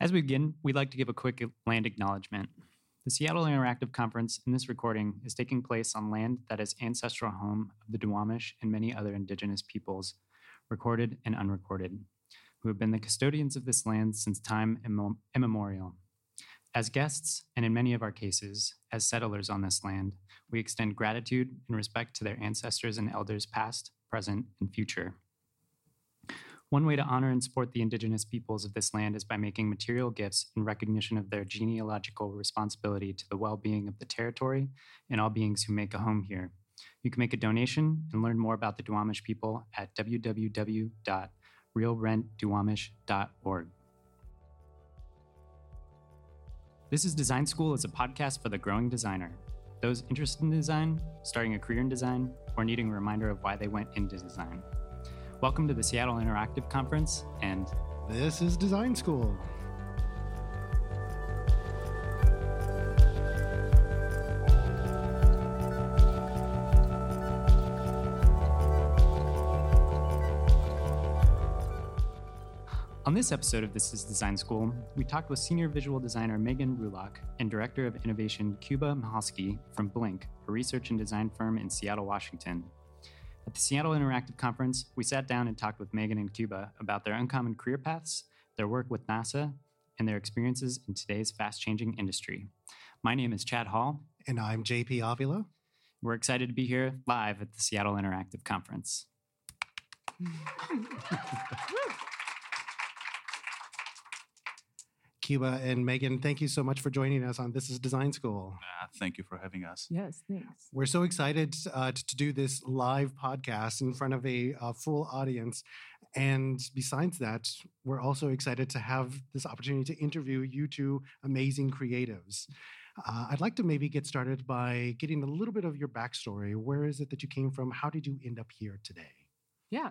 As we begin, we'd like to give a quick land acknowledgement. The Seattle Interactive Conference in this recording is taking place on land that is ancestral home of the Duwamish and many other indigenous peoples, recorded and unrecorded, who have been the custodians of this land since time immemorial. As guests, and in many of our cases, as settlers on this land, we extend gratitude and respect to their ancestors and elders past, present, and future. One way to honor and support the indigenous peoples of this land is by making material gifts in recognition of their genealogical responsibility to the well-being of the territory and all beings who make a home here. You can make a donation and learn more about the Duwamish people at www.realrentduwamish.org. This is Design School as a podcast for the growing designer, those interested in design, starting a career in design, or needing a reminder of why they went into design. Welcome to the Seattle Interactive Conference, and this is Design School. On this episode of This is Design School, we talked with senior visual designer Megan Rulock and director of innovation Kuba Małachowski from Blink, a research and design firm in Seattle, Washington. At the Seattle Interactive Conference, we sat down and talked with Megan and Kuba about their uncommon career paths, their work with NASA, and their experiences in today's fast-changing industry. My name is Chad Hall. And I'm JP Avila. We're excited to be here live at the Seattle Interactive Conference. Kuba and Megan, thank you so much for joining us on This is Design School. Thank you for having us. Yes, thanks. We're so excited to do this live podcast in front of a full audience. And besides that, we're also excited to have this opportunity to interview you two amazing creatives. I'd like to maybe get started by getting a little bit of your backstory. Where is it that you came from? How did you end up here today? Yeah.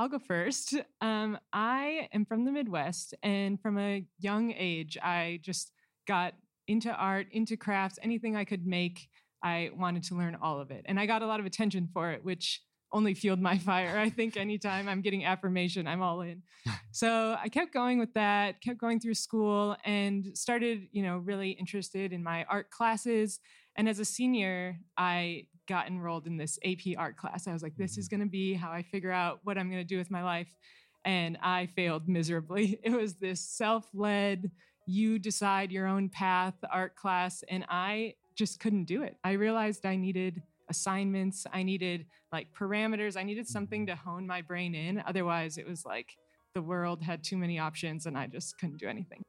I'll go first. I am from the Midwest, and from a young age, I just got into art, into crafts, anything I could make. I wanted to learn all of it. And I got a lot of attention for it, which only fueled my fire. I think anytime I'm getting affirmation, I'm all in. So I kept going with that, kept going through school, and started, really interested in my art classes. And as a senior, I got enrolled in this AP art class. I was like, this is going to be how I figure out what I'm going to do with my life. And I failed miserably. It was this self-led, you decide your own path art class. And I just couldn't do it. I realized I needed assignments. I needed parameters. I needed something to hone my brain in. Otherwise, it was like the world had too many options and I just couldn't do anything.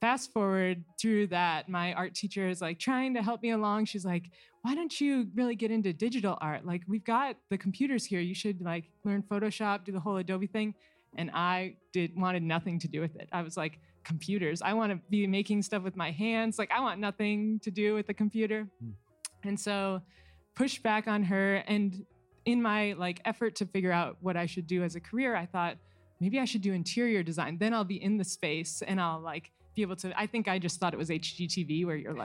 Fast forward through that, my art teacher is trying to help me along. She's like, why don't you really get into digital art? We've got the computers here. You should learn Photoshop, do the whole Adobe thing. And I wanted nothing to do with it. I was like, computers, I want to be making stuff with my hands. I want nothing to do with the computer. And so pushed back on her. And in my effort to figure out what I should do as a career, I thought maybe I should do interior design. Then I'll be in the space and I'll able to, I think I just thought it was HGTV where you're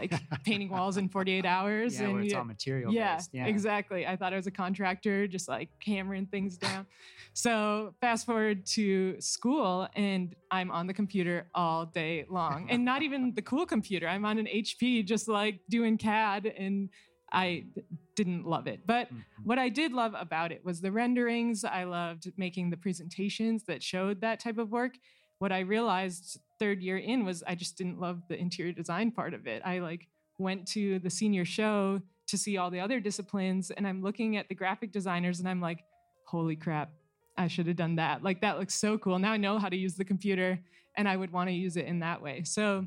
painting walls in 48 hours. Yeah, and where it's all material based. Yeah, exactly. I thought I was a contractor, just hammering things down. So fast forward to school and I'm on the computer all day long and not even the cool computer. I'm on an HP just doing CAD and I didn't love it. But what I did love about it was the renderings. I loved making the presentations that showed that type of work. What I realized third year in was I just didn't love the interior design part of it. I went to the senior show to see all the other disciplines and I'm looking at the graphic designers and I'm like, holy crap, I should have done that. That looks so cool. Now I know how to use the computer and I would want to use it in that way. So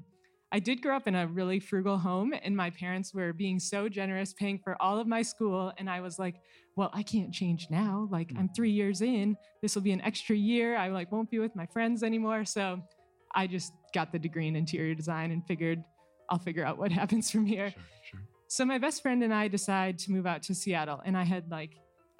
I did grow up in a really frugal home and my parents were being so generous, paying for all of my school. And I was like, well, I can't change now. I'm 3 years in, this will be an extra year. I won't be with my friends anymore. So I just got the degree in interior design and figured I'll figure out what happens from here. Sure. So my best friend and I decided to move out to Seattle. And I had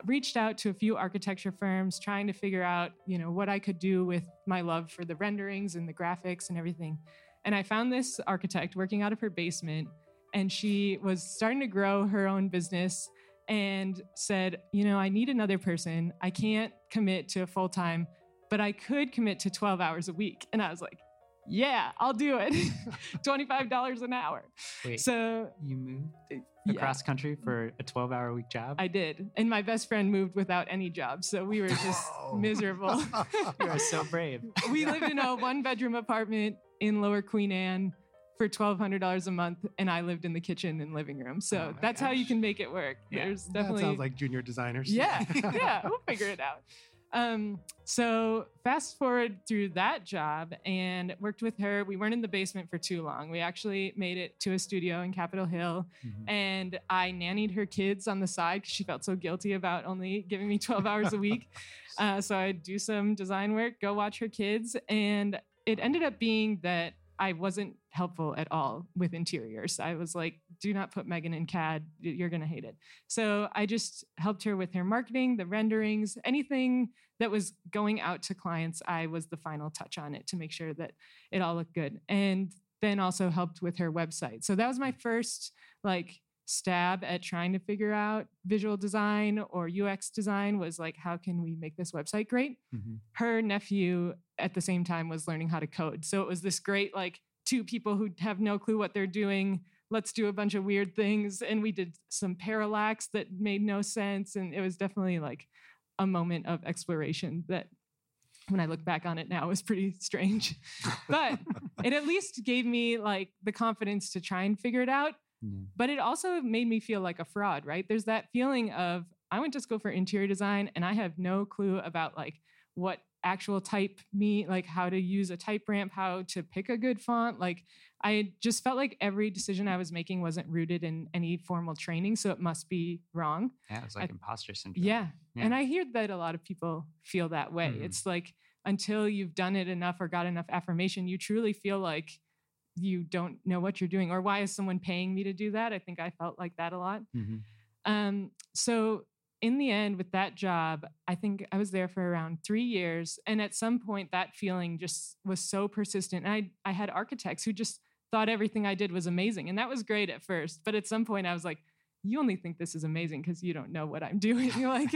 reached out to a few architecture firms trying to figure out, what I could do with my love for the renderings and the graphics and everything. And I found this architect working out of her basement, and she was starting to grow her own business and said, I need another person. I can't commit to a full-time, but I could commit to 12 hours a week. And I was like, yeah, I'll do it. $25 an hour. Wait, so you moved across country for a 12-hour week job? I did. And my best friend moved without any job. So we were just miserable. You are so brave. We lived in a one-bedroom apartment in Lower Queen Anne for $1,200 a month, and I lived in the kitchen and living room. So that's how you can make it work. Yeah. There's definitely... That sounds like junior designers. Yeah, yeah, we'll figure it out. So fast forward through that job and worked with her. We weren't in the basement for too long. We actually made it to a studio in Capitol Hill, and I nannied her kids on the side because she felt so guilty about only giving me 12 hours a week. So I'd do some design work, go watch her kids. And it ended up being that I wasn't helpful at all with interiors. I was like, do not put Megan in CAD. You're going to hate it. So I just helped her with her marketing, the renderings, anything that was going out to clients. I was the final touch on it to make sure that it all looked good. And then also helped with her website. So that was my first like stab at trying to figure out visual design or UX design, was like, how can we make this website great? Her nephew at the same time was learning how to code. So it was this great, like, two people who have no clue what they're doing. Let's do a bunch of weird things. And we did some parallax that made no sense. And it was definitely like a moment of exploration that when I look back on it now, it was pretty strange, but it at least gave me like the confidence to try and figure it out. But it also made me feel like a fraud, right? There's that feeling of, I went to school for interior design and I have no clue about like what actual type me, like how to use a type ramp, how to pick a good font. Like I just felt like every decision I was making wasn't rooted in any formal training. So it must be wrong. Yeah, it was like imposter syndrome. Yeah. And I hear that a lot of people feel that way. It's like, until you've done it enough or got enough affirmation, you truly feel like you don't know what you're doing, or why is someone paying me to do that? I think I felt like that a lot. So in the end with that job, I think I was there for around 3 years. And at some point that feeling just was so persistent. And I had architects who just thought everything I did was amazing. And that was great at first. But at some point I was like, you only think this is amazing because you don't know what I'm doing. Like,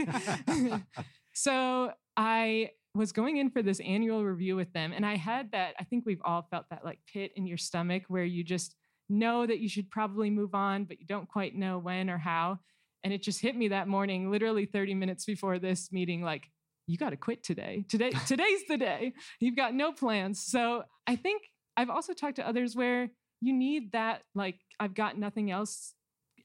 so I was going in for this annual review with them. And I had that, I think we've all felt that like pit in your stomach where you just know that you should probably move on, but you don't quite know when or how. And it just hit me that morning, literally 30 minutes before this meeting, like, you got to quit today. Today's the day. You've got no plans. So I think I've also talked to others where you need that, like, I've got nothing else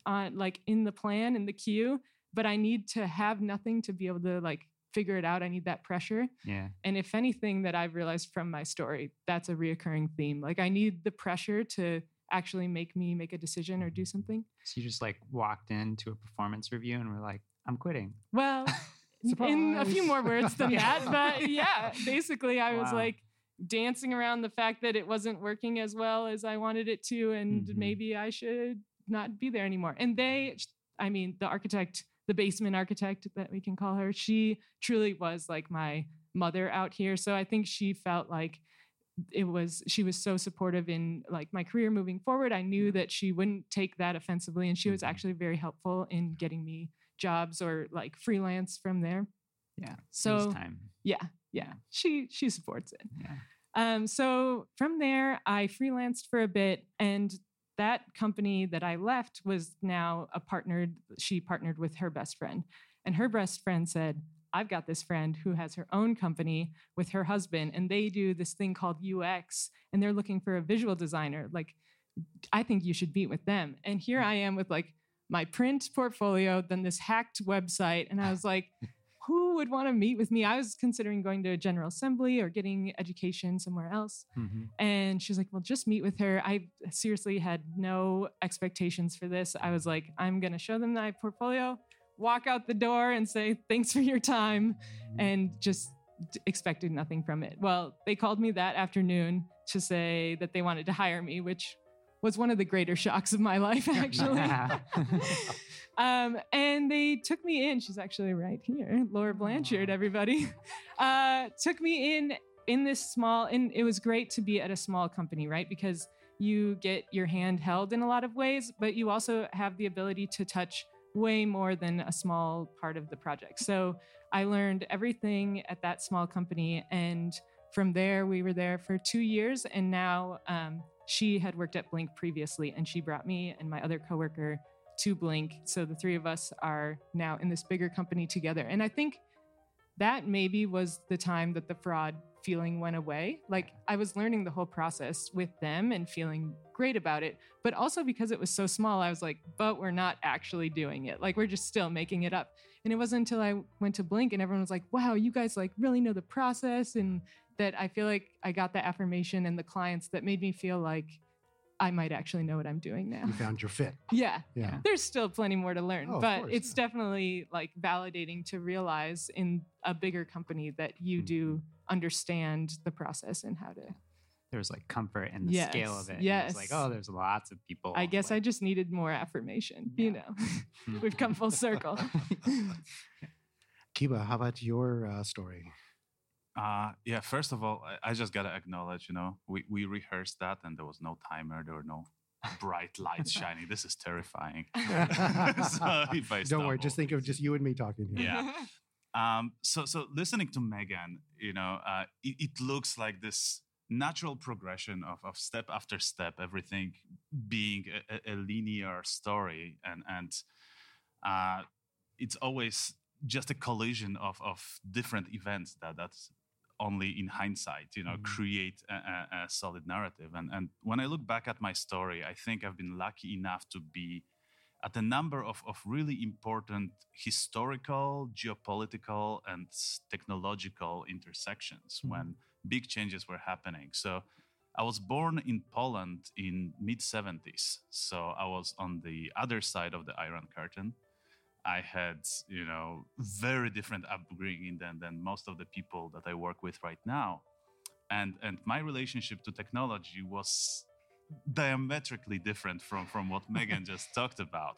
on, like, in the plan, in the queue, but I need to have nothing to be able to, like, figure it out. I need that pressure. Yeah. And if anything that I've realized from my story, that's a reoccurring theme. Like I need the pressure to actually make me make a decision or do something. So you just like walked into a performance review and were like, I'm quitting. Well, in a few more words than that, but yeah, basically I was like dancing around the fact that it wasn't working as well as I wanted it to. And maybe I should not be there anymore. And the architect, the basement architect that we can call her, she truly was like my mother out here. So I think she felt like she was so supportive in like my career moving forward. I knew that she wouldn't take that offensively. And she was actually very helpful in getting me jobs or like freelance from there. Yeah. So time. Yeah. She supports it. Yeah. So from there I freelanced for a bit, and that company that I left was now she partnered with her best friend. And her best friend said, I've got this friend who has her own company with her husband, and they do this thing called UX, and they're looking for a visual designer. Like, I think you should meet with them. And here I am with like my print portfolio, then this hacked website. And I was like, who would want to meet with me? I was considering going to a General Assembly or getting education somewhere else. And she's like, well, just meet with her. I seriously had no expectations for this. I was like, I'm going to show them my portfolio, walk out the door and say, thanks for your time, and just expected nothing from it. Well, they called me that afternoon to say that they wanted to hire me, which was one of the greater shocks of my life, actually. And they took me in. She's actually right here. Laura Blanchard, everybody. Took me in this small, and it was great to be at a small company, right? Because you get your hand held in a lot of ways, but you also have the ability to touch way more than a small part of the project. So I learned everything at that small company and From there, we were there for 2 years, and now she had worked at Blink previously, and she brought me and my other coworker to Blink. So the three of us are now in this bigger company together. And I think that maybe was the time that the fraud feeling went away. Like, I was learning the whole process with them and feeling great about it. But also because it was so small, I was like, but we're not actually doing it. Like, we're just still making it up. And it wasn't until I went to Blink and everyone was like, wow, you guys like really know the process. And that I feel like I got the affirmation and the clients that made me feel like I might actually know what I'm doing now. You found your fit. Yeah. There's still plenty more to learn, but it's definitely like validating to realize in a bigger company that you do understand the process and how to. There's like comfort in the scale of it. Yes. It's like, oh, there's lots of people. I guess I just needed more affirmation. Yeah. You know, we've come full circle. Kuba, how about your story? First of all, I just got to acknowledge, you know, we rehearsed that and there was no timer. There were no bright lights shining. This is terrifying. Don't worry. Just think of just you and me talking here. Yeah. So listening to Megan, you know, it looks like this natural progression of step after step, everything being a linear story. And it's always just a collision of different events that's only in hindsight, you know, create a solid narrative. And when I look back at my story, I think I've been lucky enough to be at a number of really important historical, geopolitical, and technological intersections when big changes were happening. So I was born in Poland in mid-70s. So I was on the other side of the Iron Curtain. I had, you know, very different upbringing than most of the people that I work with right now. And my relationship to technology was diametrically different from what Megan just talked about.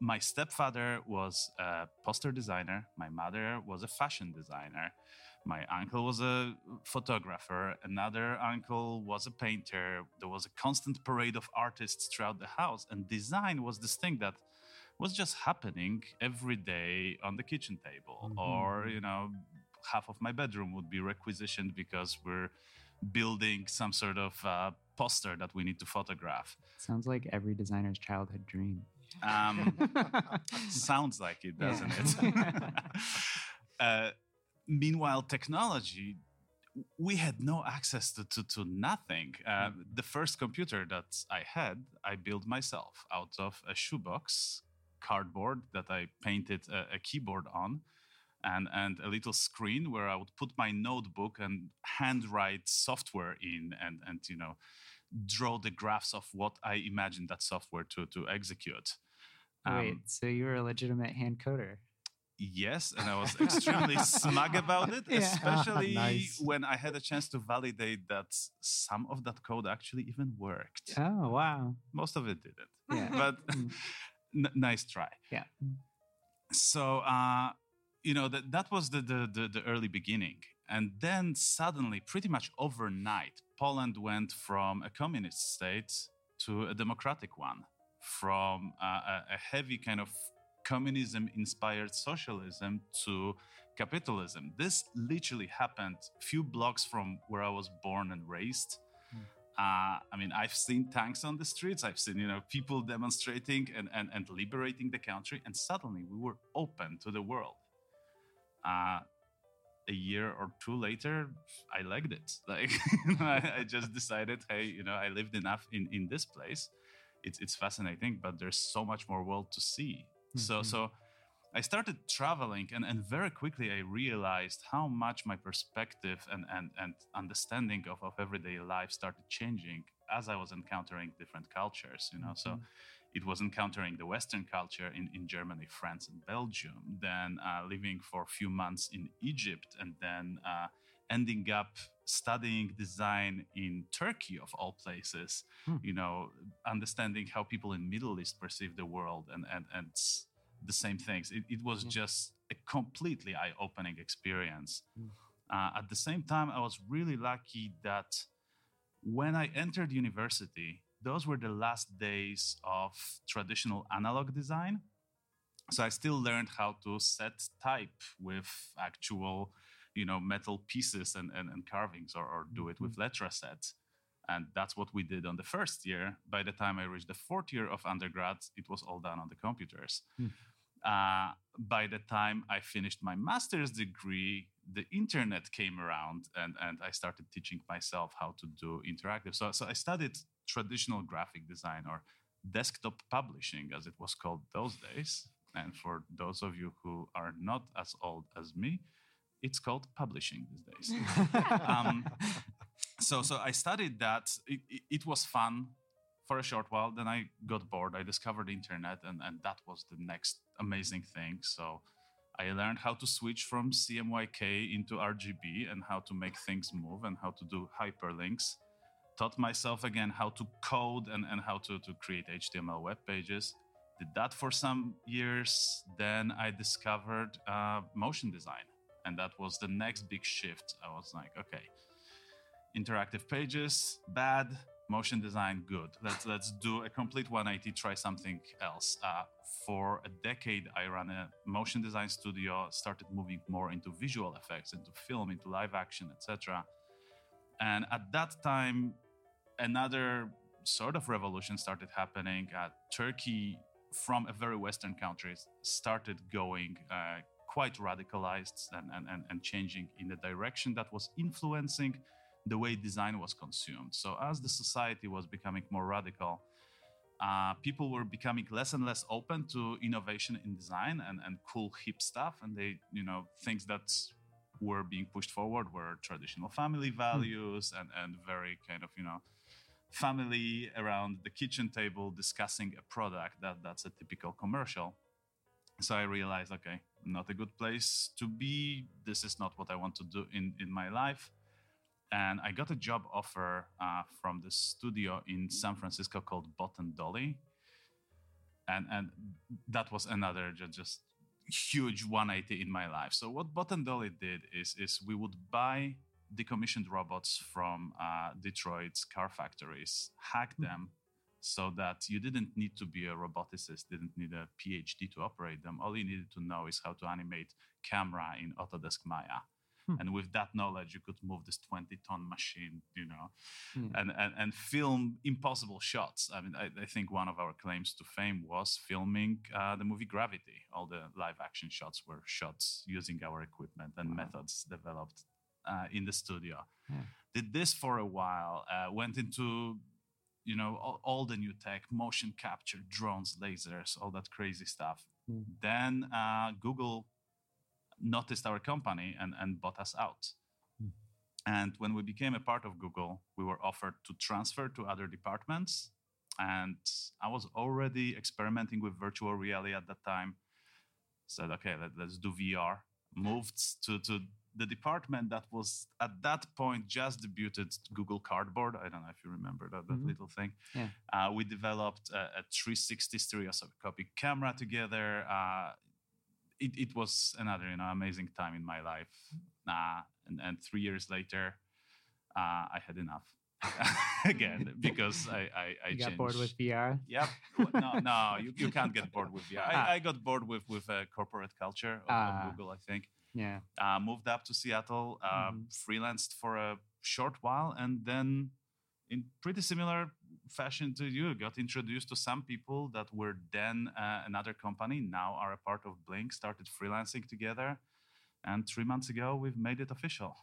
My stepfather was a poster designer. My mother was a fashion designer. My uncle was a photographer. Another uncle was a painter. There was a constant parade of artists throughout the house. And design was this thing that was just happening every day on the kitchen table, or, you know, half of my bedroom would be requisitioned because we're building some sort of poster that we need to photograph. Sounds like every designer's childhood dream. Sounds like it, doesn't it? Meanwhile, technology, we had no access to nothing. The first computer that I had, I built myself out of a shoebox, cardboard that I painted a keyboard on, and a little screen where I would put my notebook and handwrite software in, and you know, draw the graphs of what I imagined that software to execute. Wait, so you were a legitimate hand coder? Yes, and I was extremely smug about it, especially when I had a chance to validate that some of that code actually even worked. Oh, wow. Most of it didn't. Yeah. But... nice try. Yeah. So, you know, that was the early beginning. And then suddenly, pretty much overnight, Poland went from a communist state to a democratic one, from a heavy kind of communism-inspired socialism to capitalism. This literally happened a few blocks from where I was born and raised. I mean, I've seen tanks on the streets. I've seen, you know, people demonstrating and liberating the country. And suddenly we were open to the world. A year or two later, I legged it. Like, you know, I just decided, hey, you know, I lived enough in this place. It's fascinating, but there's so much more world to see. Mm-hmm. So I started traveling, and very quickly I realized how much my perspective and understanding of everyday life started changing as I was encountering different cultures, you know. So it was encountering the Western culture in Germany, France, and Belgium, then living for a few months in Egypt, and then ending up studying design in Turkey, of all places, you know, understanding how people in Middle East perceive the world and the same things. It was just a completely eye-opening experience. At the same time, I was really lucky that when I entered university, those were the last days of traditional analog design. So I still learned how to set type with actual you know, metal pieces and carvings, or do it with letra sets. And that's what we did on the first year. By the time I reached the fourth year of undergrad, it was all done on the computers. By the time I finished my master's degree, the internet came around, and I started teaching myself how to do interactive. So I studied traditional graphic design, or desktop publishing, as it was called those days. And for those of you who are not as old as me, it's called publishing these days. So I studied that. It was fun for a short while. Then I got bored. I discovered the internet, and that was the next amazing thing. So I learned how to switch from CMYK into RGB, and how to make things move, and how to do hyperlinks. Taught myself again how to code, and how to create HTML web pages. Did that for some years. Then I discovered motion design. And that was the next big shift. I was like, okay, interactive pages, bad. Motion design, good. Let's do a complete 180, try something else. For a decade, I ran a motion design studio, started moving more into visual effects, into film, into live action, etc. And at that time, another sort of revolution started happening. Turkey, from a very Western country, started going quite radicalized and changing in the direction that was influencing the way design was consumed. So as the society was becoming more radical, people were becoming less and less open to innovation in design and cool hip stuff. And they, you know, things that were being pushed forward were traditional family values and very kind of, you know, family around the kitchen table discussing a product that's a typical commercial. So I realized, okay, not a good place to be. This is not what I want to do in my life. And I got a job offer from the studio in San Francisco called Bot and Dolly. And that was another just huge 180 in my life. So what Bot and Dolly did is we would buy decommissioned robots from Detroit's car factories, hack them so that you didn't need to be a roboticist, didn't need a PhD to operate them. All you needed to know is how to animate camera in Autodesk Maya. And with that knowledge, you could move this 20-ton machine, you know, and film impossible shots. I mean, I think one of our claims to fame was filming the movie Gravity. All the live action shots were shots using our equipment and methods developed in the studio. Did this for a while, went into, you know, all the new tech, motion capture, drones, lasers, all that crazy stuff. Then Google noticed our company and bought us out. And when we became a part of Google, we were offered to transfer to other departments. And I was already experimenting with virtual reality at that time. Said, okay, let's do VR. Moved to the department that was at that point just debuted Google Cardboard. I don't know if you remember that little thing. Yeah. We developed a 360 stereoscopic camera together. It was another, you know, amazing time in my life. And 3 years later, I had enough again, because I changed. You got bored with VR? Yep. No, you can't get bored with VR. I got bored with corporate culture of Google, I think. Yeah. Moved up to Seattle, freelanced for a short while, and then in pretty similar fashion to you, got introduced to some people that were then another company, now are a part of Blink, started freelancing together. And 3 months ago, we've made it official.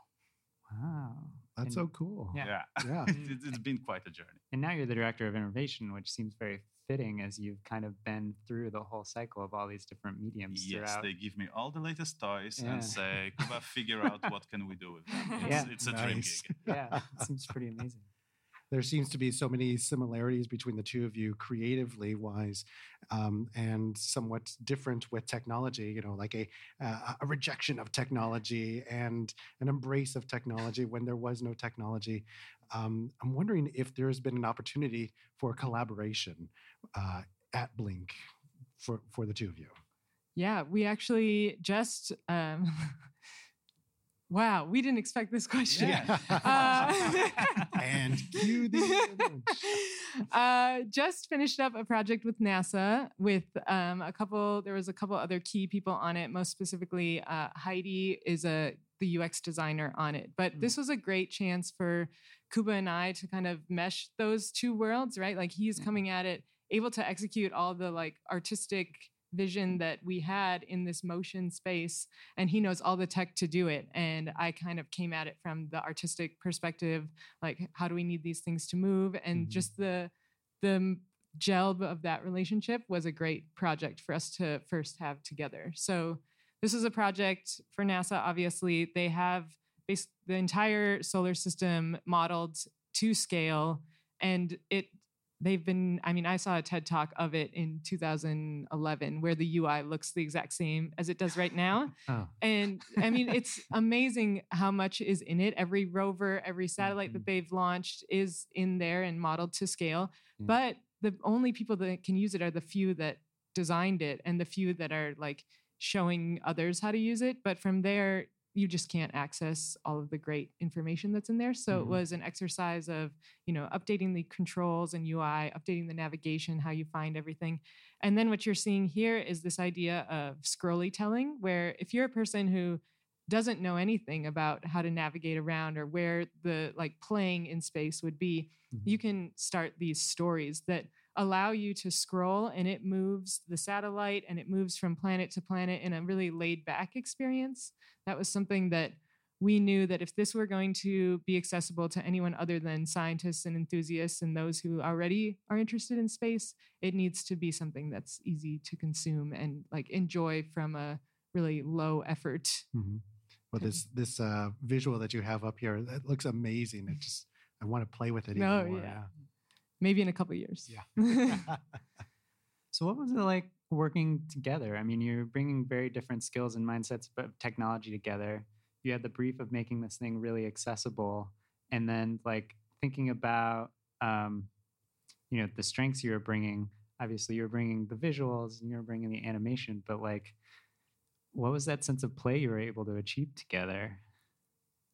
Wow. That's so cool. Yeah. It's been quite a journey. And now you're the director of innovation, which seems very fitting as you've kind of been through the whole cycle of all these different mediums. Yes, throughout. They give me all the latest toys and say, Kuba, figure out what can we do with them. It's a dream gig. Yeah, it seems pretty amazing. There seems to be so many similarities between the two of you creatively wise, and somewhat different with technology, you know, like a rejection of technology and an embrace of technology when there was no technology. I'm wondering if there's been an opportunity for collaboration at Blink for the two of you. Yeah, we actually just... Wow, we didn't expect this question. Yeah. And cue the just finished up a project with NASA with there was a couple other key people on it. Most specifically, Heidi is a the UX designer on it. But this was a great chance for Kuba and I to kind of mesh those two worlds, right? Like he's coming at it, able to execute all the like artistic vision that we had in this motion space, and he knows all the tech to do it. And I kind of came at it from the artistic perspective, like how do we need these things to move? And just the gel of that relationship was a great project for us to first have together. So this is a project for NASA, obviously. They have the entire solar system modeled to scale, and I saw a TED Talk of it in 2011 where the UI looks the exact same as it does right now. Oh. And I mean, it's amazing how much is in it. Every rover, every satellite that they've launched is in there and modeled to scale. Mm. But the only people that can use it are the few that designed it and the few that are like showing others how to use it. But from there, you just can't access all of the great information that's in there. So it was an exercise of, updating the controls and UI, updating the navigation, how you find everything. And then what you're seeing here is this idea of scrollytelling, where if you're a person who doesn't know anything about how to navigate around or where the like playing in space would be, you can start these stories that allow you to scroll, and it moves the satellite and it moves from planet to planet in a really laid back experience. That was something that we knew that if this were going to be accessible to anyone other than scientists and enthusiasts and those who already are interested in space, it needs to be something that's easy to consume and like enjoy from a really low effort. Well, this visual that you have up here, it looks amazing. I want to play with it even more. Yeah. Maybe in a couple of years. Yeah. So what was it like working together? I mean, you're bringing very different skills and mindsets of technology together. You had the brief of making this thing really accessible. And then like thinking about, the strengths you were bringing. Obviously, you were bringing the visuals and you were bringing the animation. But like, what was that sense of play you were able to achieve together?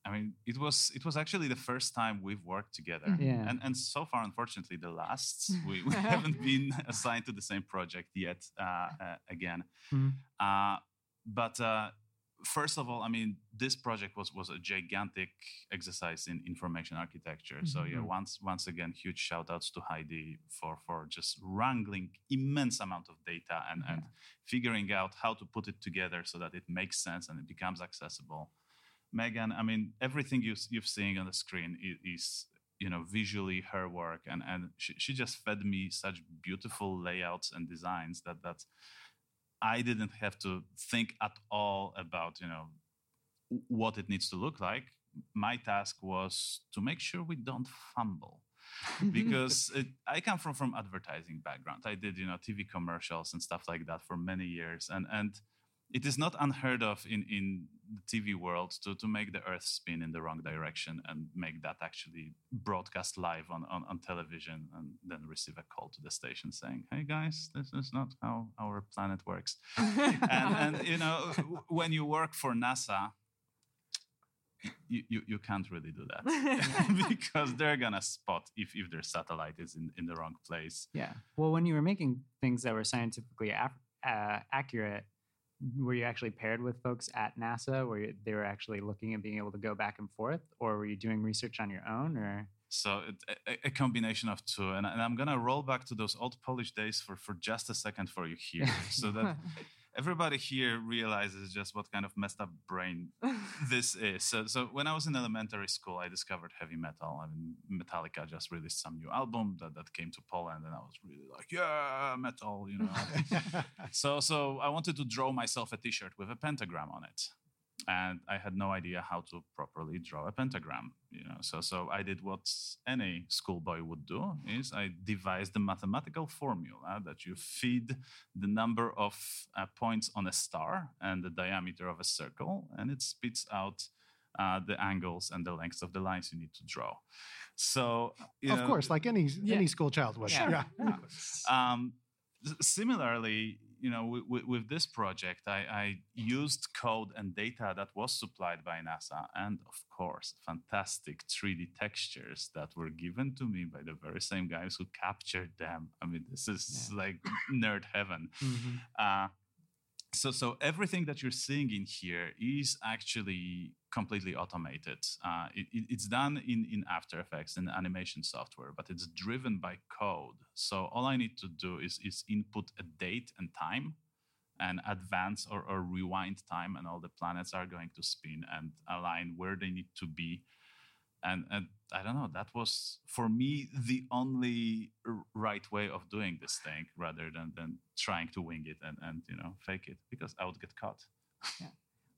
I mean, it was actually the first time we've worked together. Yeah. And so far, unfortunately, the last. We haven't been assigned to the same project yet again. But first of all, I mean, this project was a gigantic exercise in information architecture. So yeah, once again, huge shout outs to Heidi for just wrangling immense amount of data and figuring out how to put it together so that it makes sense and it becomes accessible. Megan, I mean, everything you've seen on the screen is, visually her work. And she just fed me such beautiful layouts and designs that I didn't have to think at all about, what it needs to look like. My task was to make sure we don't fumble. Because I come from advertising background. I did, TV commercials and stuff like that for many years. And it is not unheard of in the TV world to make the earth spin in the wrong direction and make that actually broadcast live on television and then receive a call to the station saying, hey guys, this is not how our planet works. and when you work for NASA, you can't really do that because they're going to spot if their satellite is in the wrong place. Yeah. Well, when you were making things that were scientifically accurate, were you actually paired with folks at NASA where they were actually looking at being able to go back and forth, or were you doing research on your own? Or so a combination of two. And I'm going to roll back to those old Polish days for just a second for you here so that everybody here realizes just what kind of messed up brain this is. So when I was in elementary school, I discovered heavy metal. I mean, Metallica just released some new album that came to Poland, and I was really like, yeah, metal, So I wanted to draw myself a T-shirt with a pentagram on it. And I had no idea how to properly draw a pentagram, So I did what any schoolboy would do, is I devised a mathematical formula that you feed the number of points on a star and the diameter of a circle, and it spits out the angles and the lengths of the lines you need to draw. So, of course, like any school child would. Sure. Yeah. Similarly, with this project, I used code and data that was supplied by NASA and, of course, fantastic 3D textures that were given to me by the very same guys who captured them. I mean, this is like nerd heaven. So everything that you're seeing in here is actually completely automated. It's done in After Effects and animation software, but it's driven by code. So all I need to do is input a date and time and advance or rewind time, and all the planets are going to spin and align where they need to be. And I don't know, that was, for me, the only right way of doing this thing rather than trying to wing it and you know, fake it, because I would get caught. Yeah.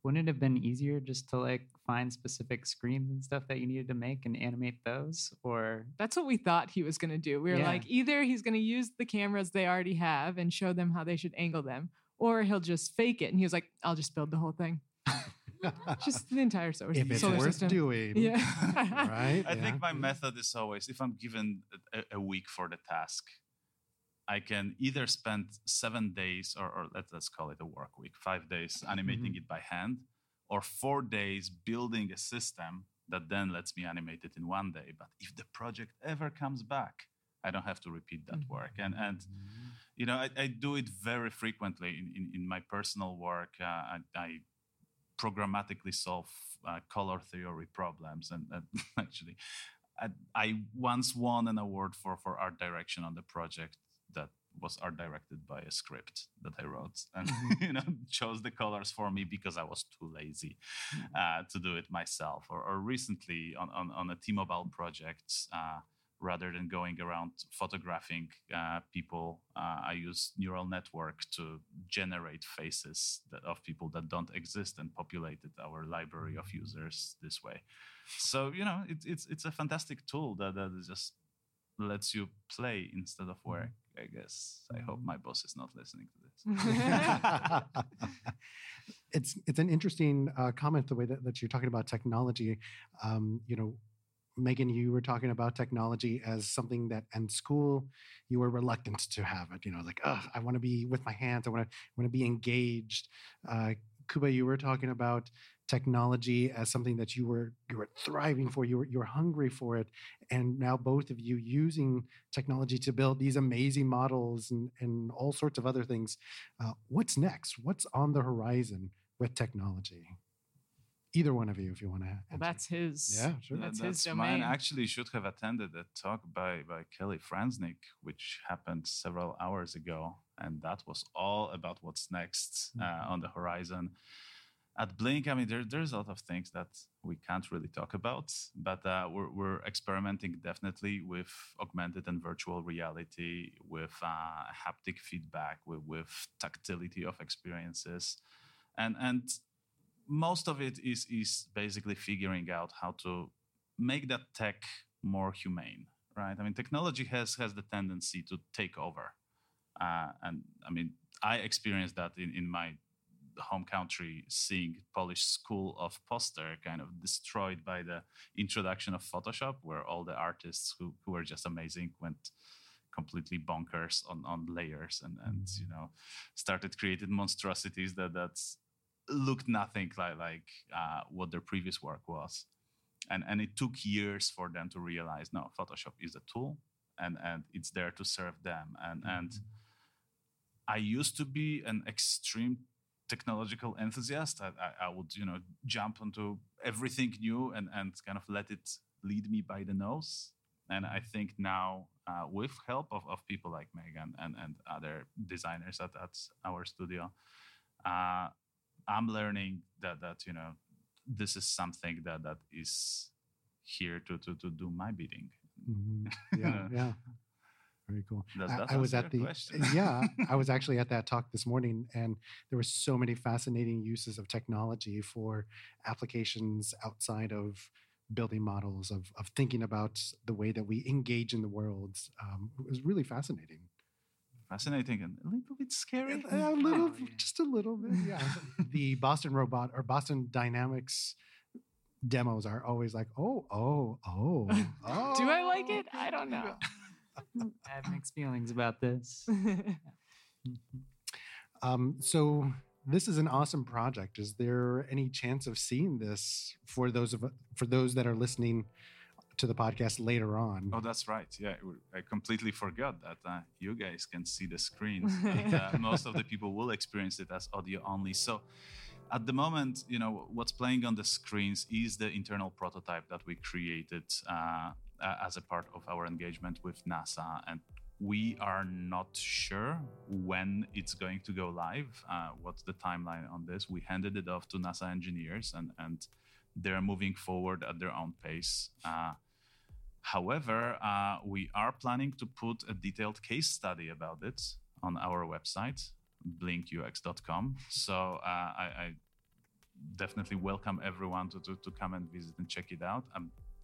Wouldn't it have been easier just to like find specific screens and stuff that you needed to make and animate those? Or that's what we thought he was going to do. We were like, either he's going to use the cameras they already have and show them how they should angle them, or he'll just fake it. And he was like, I'll just build the whole thing. Just the entire solar system. If it's worth doing. Yeah. Right? I think my method is always, if I'm given a week for the task, I can either spend 7 days or let's call it a work week, 5 days animating it by hand, or 4 days building a system that then lets me animate it in 1 day. But if the project ever comes back, I don't have to repeat that work. And you know, I do it very frequently in my personal work. I programmatically solve color theory problems. And actually, I once won an award for art direction on the project that was art directed by a script that I wrote, and you know, chose the colors for me because I was too lazy to do it myself. Or recently on a T-Mobile project, rather than going around photographing people, I used neural network to generate faces of people that don't exist and populated our library of users this way. So you know, it's a fantastic tool that is just lets you play instead of work, I guess. I hope my boss is not listening to this. It's an interesting comment, the way that you're talking about technology. You know, Megan, you were talking about technology as something that in school you were reluctant to have it. You know, like, I want to be with my hands. I want to be engaged. Kuba, you were talking about technology as something that you were thriving for, you were hungry for it, and now both of you using technology to build these amazing models and all sorts of other things. What's next? What's on the horizon with technology? Either one of you, if you want to. Well, that's his. Yeah, sure. That's his domain. Mine actually should have attended a talk by Kelly Franznik, which happened several hours ago, and that was all about what's next on the horizon. At Blink, I mean, there's a lot of things that we can't really talk about, but we're experimenting definitely with augmented and virtual reality, with haptic feedback, with tactility of experiences, and most of it is basically figuring out how to make that tech more humane, right? I mean, technology has the tendency to take over, and I mean, I experienced that in my home country, seeing Polish school of poster kind of destroyed by the introduction of Photoshop, where all the artists who were just amazing went completely bonkers on layers and you know, started creating monstrosities that looked nothing like what their previous work was, and it took years for them to realize, no, Photoshop is a tool and it's there to serve them. And I used to be an extreme technological enthusiast. I would, you know, jump onto everything new and kind of let it lead me by the nose. And I think now, with help of people like Megan and other designers at our studio, I'm learning that you know, this is something that is here to do my bidding. Mm-hmm. Yeah, yeah. Very cool. I was at I was actually at that talk this morning, and there were so many fascinating uses of technology for applications outside of building models, of thinking about the way that we engage in the world. It was really fascinating. Fascinating and a little bit scary. Just a little bit. Yeah. The Boston Dynamics demos are always like, oh. Do I like it? I don't know. I have mixed feelings about this. So this is an awesome project. Is there any chance of seeing this for those that are listening to the podcast later on? Oh, that's right. Yeah, I completely forgot that you guys can see the screens. But, most of the people will experience it as audio only. So At the moment, you know, what's playing on the screens is the internal prototype that we created as a part of our engagement with NASA. And we are not sure when it's going to go live. What's the timeline on this? We handed it off to NASA engineers and they're moving forward at their own pace. However, we are planning to put a detailed case study about it on our website, blinkux.com. So I definitely welcome everyone to come and visit and check it out.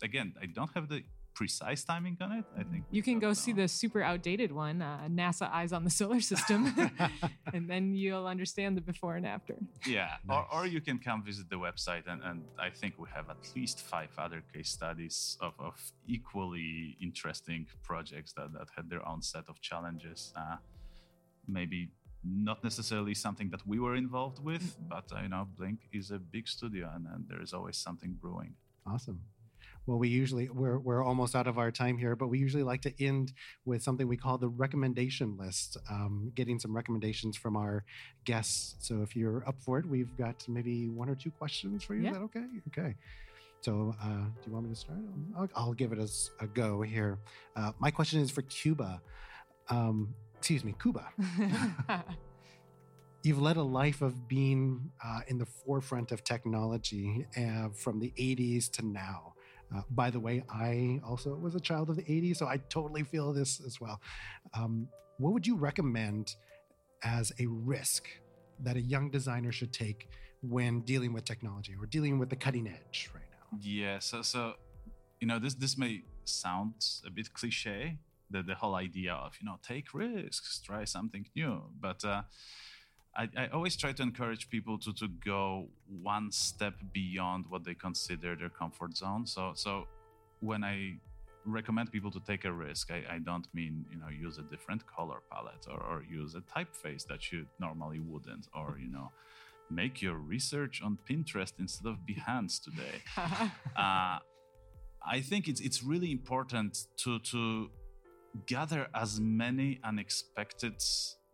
Again, I don't have the precise timing on it. I think you can go see the super outdated one, NASA Eyes on the Solar System, and then you'll understand the before and after. Yeah, nice. or you can come visit the website, and I think we have at least 5 other case studies of equally interesting projects that had their own set of challenges. Maybe not necessarily something that we were involved with, but you know, Blink is a big studio, and there is always something brewing. Awesome. Well, we're almost out of our time here, but we usually like to end with something we call the recommendation list, getting some recommendations from our guests. So if you're up for it, we've got maybe 1 or 2 questions for you. Yeah. Is that okay? Okay. So do you want me to start? I'll give it a go here. My question is for Kuba. Kuba. You've led a life of being in the forefront of technology from the 80s to now. By the way, I also was a child of the 80s, so I totally feel this as well. What would you recommend as a risk that a young designer should take when dealing with technology or dealing with the cutting edge right now? Yeah, so you know, this may sound a bit cliche, the whole idea of, you know, take risks, try something new, but I always try to encourage people to go one step beyond what they consider their comfort zone. So when I recommend people to take a risk, I don't mean, you know, use a different color palette or use a typeface that you normally wouldn't, or, you know, make your research on Pinterest instead of Behance today. I think it's really important to gather as many unexpected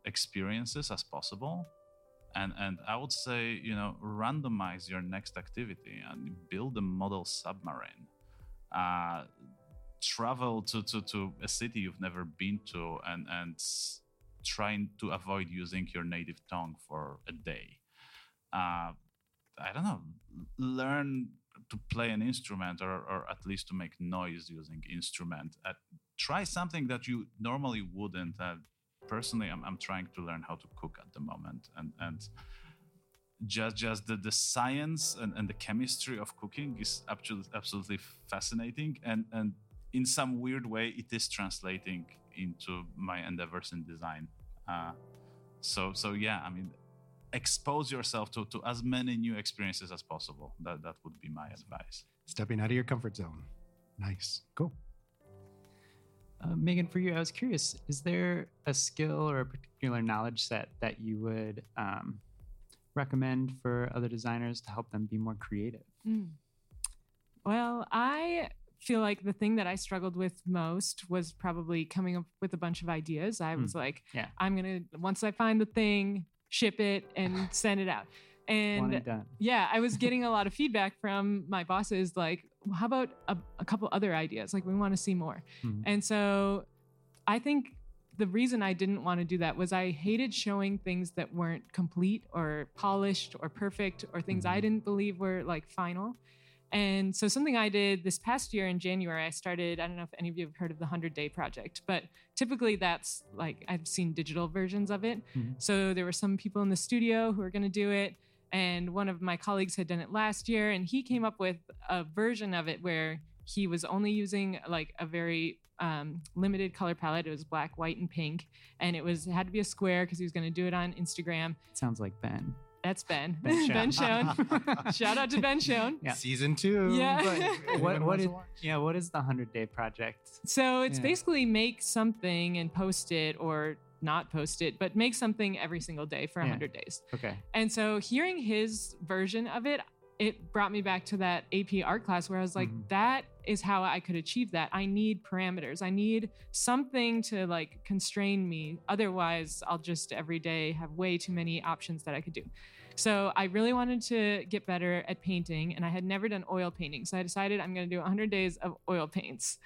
experiences as possible, and I would say, you know, randomize your next activity and build a model submarine. Travel to a city you've never been to and trying to avoid using your native tongue for a day. I don't know, learn to play an instrument or at least to make noise using instrument. Try something that you normally wouldn't have. Personally, I'm trying to learn how to cook at the moment, and just the science and the chemistry of cooking is absolutely fascinating, and in some weird way it is translating into my endeavors in design. So yeah, I mean, expose yourself to as many new experiences as possible. That would be my advice. Stepping out of your comfort zone. Nice. Cool. Megan, for you, I was curious, is there a skill or a particular knowledge set that you would recommend for other designers to help them be more creative? Well, I feel like the thing that I struggled with most was probably coming up with a bunch of ideas. I was like, yeah. I'm going to, once I find the thing, ship it and send it out. And yeah, I was getting a lot of feedback from my bosses, like, well, how about a couple other ideas? Like, we want to see more. Mm-hmm. And so I think the reason I didn't want to do that was I hated showing things that weren't complete or polished or perfect or things I didn't believe were like final. And so something I did this past year in January, I started, I don't know if any of you have heard of the 100-Day Project, but typically that's like, I've seen digital versions of it. Mm-hmm. So there were some people in the studio who were going to do it. And one of my colleagues had done it last year, and he came up with a version of it where he was only using like a very limited color palette. It was black, white, and pink. And it had to be a square because he was going to do it on Instagram. Sounds like Ben. That's Ben. Ben Schoen. Shout out to Ben Schoen. Yeah. Season 2. Yeah. But what is the 100-Day Project? So it's basically make something and post it, or not post it, but make something every single day for 100 days. Okay. And so hearing his version of it, it brought me back to that AP art class where I was like, that is how I could achieve that. I need parameters. I need something to like constrain me. Otherwise, I'll just every day have way too many options that I could do. So I really wanted to get better at painting, and I had never done oil painting. So I decided I'm going to do 100 days of oil paints.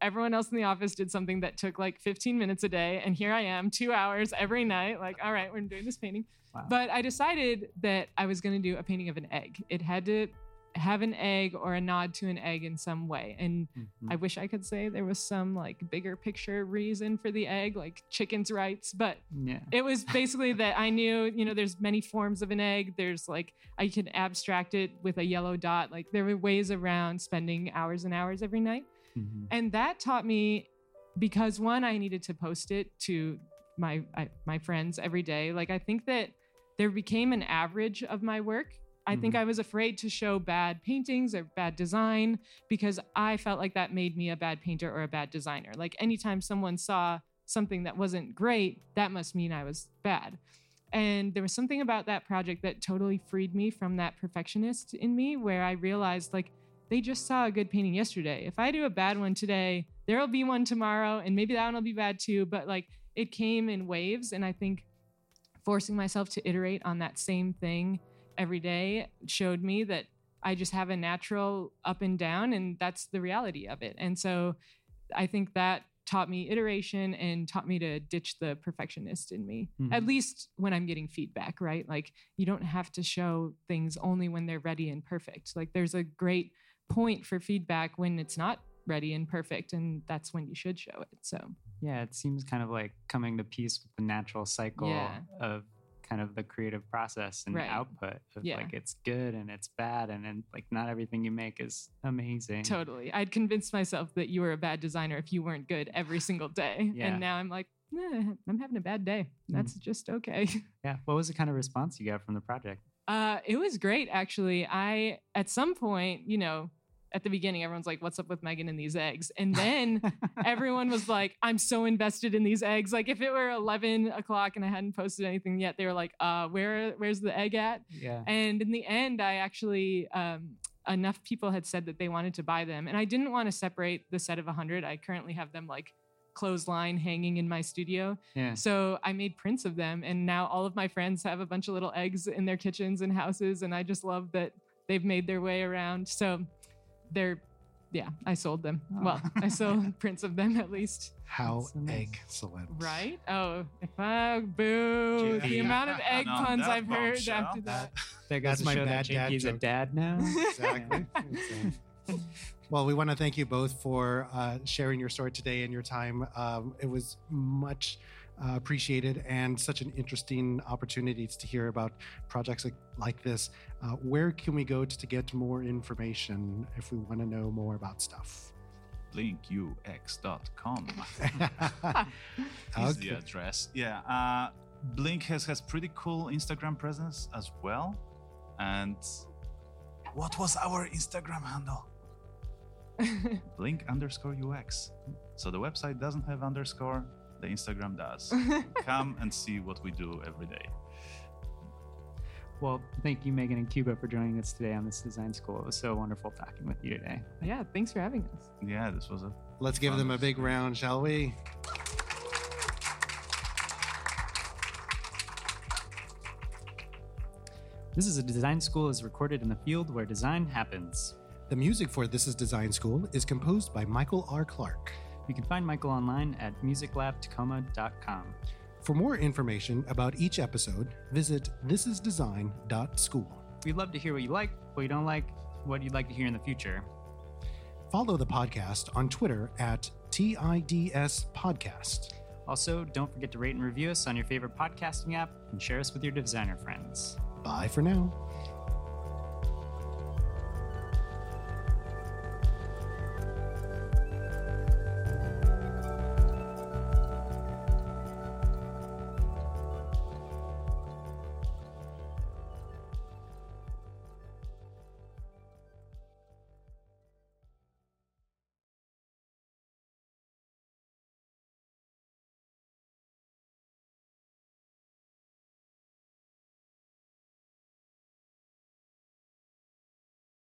Everyone else in the office did something that took like 15 minutes a day. And here I am, 2 hours every night, like, all right, we're doing this painting. Wow. But I decided that I was going to do a painting of an egg. It had to have an egg or a nod to an egg in some way. And I wish I could say there was some like bigger picture reason for the egg, like chickens' rights. But it was basically that I knew, you know, there's many forms of an egg. There's like, I could abstract it with a yellow dot. Like there were ways around spending hours and hours every night. And that taught me, because one, I needed to post it to my friends every day. Like I think that there became an average of my work. I think I was afraid to show bad paintings or bad design because I felt like that made me a bad painter or a bad designer. Like anytime someone saw something that wasn't great, that must mean I was bad. And there was something about that project that totally freed me from that perfectionist in me, where I realized like they just saw a good painting yesterday. If I do a bad one today, there'll be one tomorrow and maybe that one will be bad too. But like it came in waves. And I think forcing myself to iterate on that same thing every day showed me that I just have a natural up and down, and that's the reality of it. And so I think that taught me iteration and taught me to ditch the perfectionist in me, at least when I'm getting feedback, right? Like you don't have to show things only when they're ready and perfect. Like there's a great point for feedback when it's not ready and perfect, and that's when you should show it. So yeah, it seems kind of like coming to peace with the natural cycle of kind of the creative process and the output of like it's good and it's bad, and then like not everything you make is amazing. Totally. I'd convinced myself that you were a bad designer if you weren't good every single day. And now I'm like, I'm having a bad day. That's just okay. Yeah. What was the kind of response you got from the project? It was great, actually. At some point, you know, at the beginning, everyone's like, what's up with Megan and these eggs? And then everyone was like, I'm so invested in these eggs. Like if it were 11 o'clock and I hadn't posted anything yet, they were like, where's the egg at? Yeah. And in the end, I actually, enough people had said that they wanted to buy them. And I didn't want to separate the set of 100. I currently have them like clothesline hanging in my studio. Yeah. So I made prints of them. And now all of my friends have a bunch of little eggs in their kitchens and houses. And I just love that they've made their way around. So I sold them. Oh. Well, I sold prints of them at least. How excellent. Right? Oh, boo. The amount of egg puns I've heard after that. That's my bad dad. He's a dad now. Exactly. Well, we want to thank you both for sharing your story today and your time. It was much appreciated and such an interesting opportunity to hear about projects like this. Where can we go to get more information if we want to know more about stuff? blinkux.com is the address. Yeah. Blink has pretty cool Instagram presence as well. And what was our Instagram handle? Blink_UX. So the website doesn't have underscore, the Instagram does. Come and see what we do every day. Well, thank you, Megan and Kuba, for joining us today on This Design School. It was so wonderful talking with you today. Yeah, thanks for having us. Yeah, this was a... Let's give them a big round, shall we? This is a Design School is recorded in the field where design happens. The music for This is Design School is composed by Michael R. Clark. You can find Michael online at musiclabtacoma.com. For more information about each episode, visit thisisdesign.school. We'd love to hear what you like, what you don't like, what you'd like to hear in the future. Follow the podcast on Twitter at TIDS Podcast. Also, don't forget to rate and review us on your favorite podcasting app and share us with your designer friends. Bye for now.